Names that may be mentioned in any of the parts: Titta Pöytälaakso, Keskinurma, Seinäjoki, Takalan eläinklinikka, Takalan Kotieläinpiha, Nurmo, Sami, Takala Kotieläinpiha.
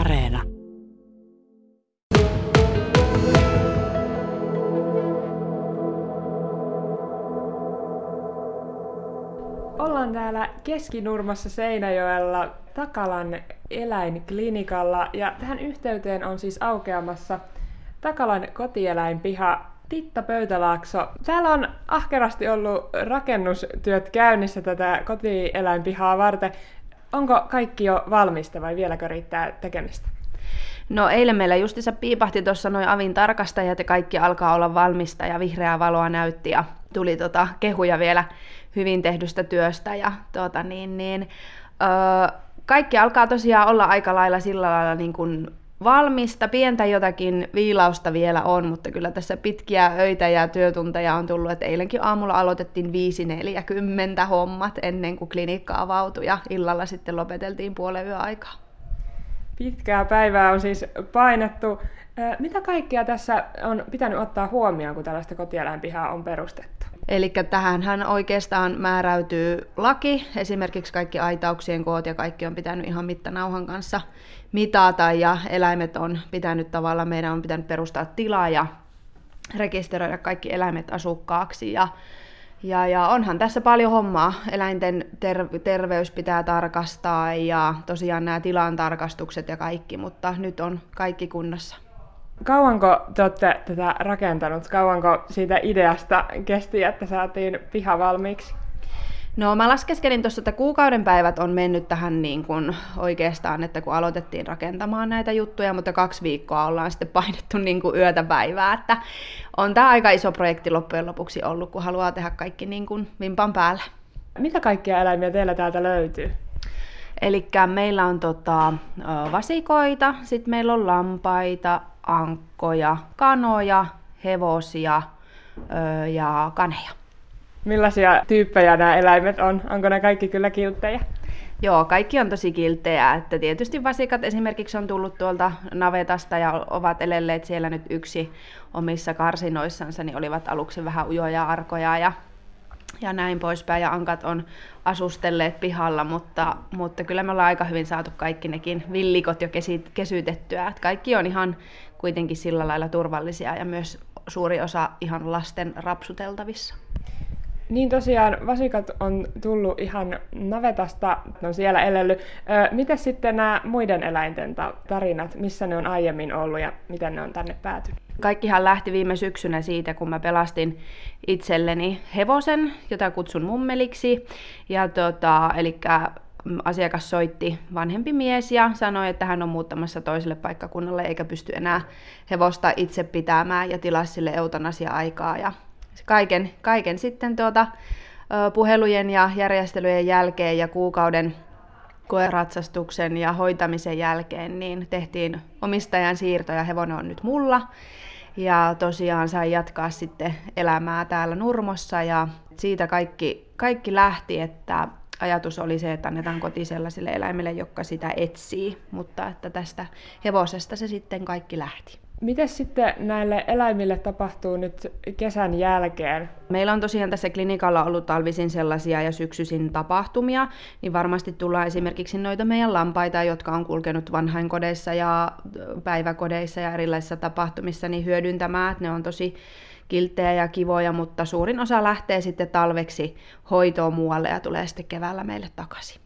Areena. Ollaan täällä Keskinurmassa Seinäjoella Takalan eläinklinikalla ja tähän yhteyteen on siis aukeamassa Takalan kotieläinpiha Titta Pöytälaakso. Täällä on ahkerasti ollut rakennustyöt käynnissä tätä kotieläinpihaa varten. Onko kaikki jo valmista vai vieläkö riittää tekemistä? No eilen meillä justiinsa piipahti tuossa noin avin tarkastajat ja kaikki alkaa olla valmista ja vihreää valoa näytti ja tuli kehuja vielä hyvin tehdystä työstä. Ja, kaikki alkaa tosiaan olla aika lailla sillä lailla niin kuin valmista. Pientä jotakin viilausta vielä on, mutta kyllä tässä pitkiä öitä ja työtunteja on tullut. Että eilenkin aamulla aloitettiin 5:40 hommat ennen kuin klinikka avautui ja illalla sitten lopeteltiin puolen yön aikaa. Pitkää päivää on siis painettu. Mitä kaikkea tässä on pitänyt ottaa huomioon, kun tällaista kotieläinpihaa on perustettu? Eli tähänhän oikeastaan määräytyy laki. Esimerkiksi kaikki aitauksien koot ja kaikki on pitänyt ihan mittanauhan kanssa mitata ja eläimet on pitänyt tavallaan, meidän on pitänyt perustaa tilaa ja rekisteröidä kaikki eläimet asukkaaksi. Ja onhan tässä paljon hommaa. Eläinten terveys pitää tarkastaa ja tosiaan nämä tilan tarkastukset ja kaikki, mutta nyt on kaikki kunnossa. Kauanko te olette tätä rakentanut? Kauanko siitä ideasta kesti, että saatiin piha valmiiksi? No mä laskeskelin tuossa, että kuukauden päivät on mennyt tähän niin kuin oikeastaan, että kun aloitettiin rakentamaan näitä juttuja, mutta 2 viikkoa ollaan sitten painettu niin kuin yötä päivää, että on tämä aika iso projekti loppujen lopuksi ollut, kun haluaa tehdä kaikki niin kuin vimpan päälle. Mitä kaikkia eläimiä teillä täältä löytyy? Eli meillä on vasikoita, sitten meillä on lampaita, ankkoja, kanoja, hevosia ja kaneja. Millaisia tyyppejä nämä eläimet on? Onko nämä kaikki kyllä kilttejä? Joo, kaikki on tosi kilttejä. Että tietysti vasikat esimerkiksi on tullut tuolta navetasta ja ovat elelleet siellä nyt yksi omissa karsinoissansa, niin olivat aluksi vähän ujoja arkoja ja näin poispäin. Ja ankat on asustelleet pihalla, mutta kyllä me ollaan aika hyvin saatu kaikki nekin villikot jo kesytettyä. Että kaikki on ihan kuitenkin sillä lailla turvallisia ja myös suuri osa ihan lasten rapsuteltavissa. Niin tosiaan, vasikat on tullut ihan navetasta, ne on siellä elellyt. Miten sitten nämä muiden eläinten tarinat, missä ne on aiemmin ollut ja miten ne on tänne päätynyt? Kaikkihan lähti viime syksynä siitä, kun mä pelastin itselleni hevosen, jota kutsun mummeliksi. Ja eli asiakas soitti, vanhempi mies, ja sanoi, että hän on muuttamassa toiselle paikkakunnalle eikä pysty enää hevosta itse pitämään ja tilasi sille eutanasia-aikaa. Ja kaiken sitten puhelujen ja järjestelyjen jälkeen ja kuukauden koeratsastuksen ja hoitamisen jälkeen niin tehtiin omistajan siirto ja hevonen on nyt mulla. Ja tosiaan sain jatkaa sitten elämää täällä Nurmossa ja siitä kaikki lähti, että ajatus oli se, että annetaan koti sellaisille eläimille, jotka sitä etsii, mutta että tästä hevosesta se sitten kaikki lähti. Miten sitten näille eläimille tapahtuu nyt kesän jälkeen? Meillä on tosiaan tässä klinikalla ollut talvisin sellaisia ja syksyisin tapahtumia, niin varmasti tullaan esimerkiksi noita meidän lampaita, jotka on kulkenut vanhainkodeissa ja päiväkodeissa ja erilaisissa tapahtumissa, niin hyödyntämään. Ne on tosi kilttejä ja kivoja, mutta suurin osa lähtee sitten talveksi hoitoon muualle ja tulee sitten keväällä meille takaisin.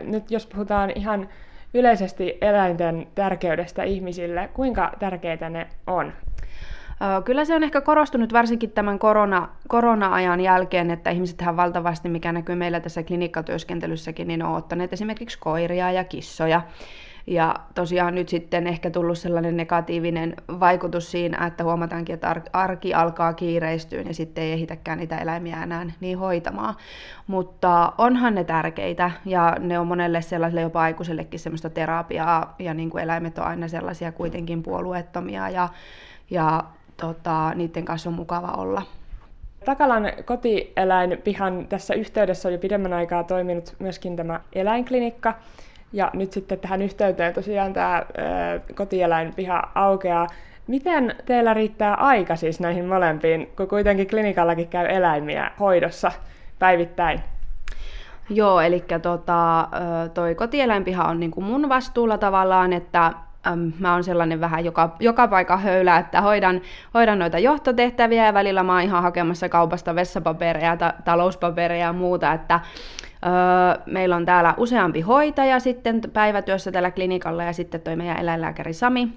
Nyt jos puhutaan ihan yleisesti eläinten tärkeydestä ihmisille, kuinka tärkeitä ne on? Kyllä se on ehkä korostunut varsinkin tämän korona-ajan jälkeen, että ihmisethän valtavasti, mikä näkyy meillä tässä klinikkatyöskentelyssäkin, niin on ottaneet esimerkiksi koiria ja kissoja. Ja tosiaan nyt sitten ehkä tullut sellainen negatiivinen vaikutus siinä, että huomataankin, että arki alkaa kiireistyä ja sitten ei ehitäkään niitä eläimiä enää niin hoitamaan. Mutta onhan ne tärkeitä ja ne on monelle sellaiselle jopa aikuisellekin semmoista terapiaa ja niin kuin eläimet on aina sellaisia kuitenkin puolueettomia ja niiden kanssa on mukava olla. Takalan kotieläinpihan tässä yhteydessä on jo pidemmän aikaa toiminut myöskin tämä eläinklinikka. Ja nyt sitten tähän yhteyteen tosiaan tämä kotieläinpiha aukeaa. Miten teillä riittää aika siis näihin molempiin, kun kuitenkin klinikallakin käy eläimiä hoidossa päivittäin? Joo, eli toi kotieläinpiha on niinku mun vastuulla tavallaan, että mä oon sellainen vähän joka paikan höylä, että hoidan noita johtotehtäviä ja välillä mä oon ihan hakemassa kaupasta vessapapereja, talouspapereja ja muuta, että meillä on täällä useampi hoitaja sitten päivätyössä tällä klinikalla ja sitten toi meidän eläinlääkäri Sami.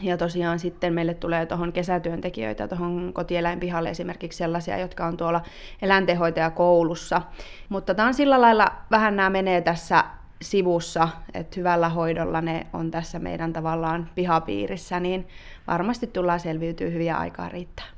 Ja tosiaan sitten meille tulee tuohon kesätyöntekijöitä tuohon kotieläinpihalle, esimerkiksi sellaisia, jotka on tuolla eläintenhoitajakoulussa. Mutta tämä on sillä lailla, vähän nämä menee tässä sivussa, että hyvällä hoidolla ne on tässä meidän tavallaan pihapiirissä, niin varmasti tullaan selviytyä, hyviä aikaa riittää.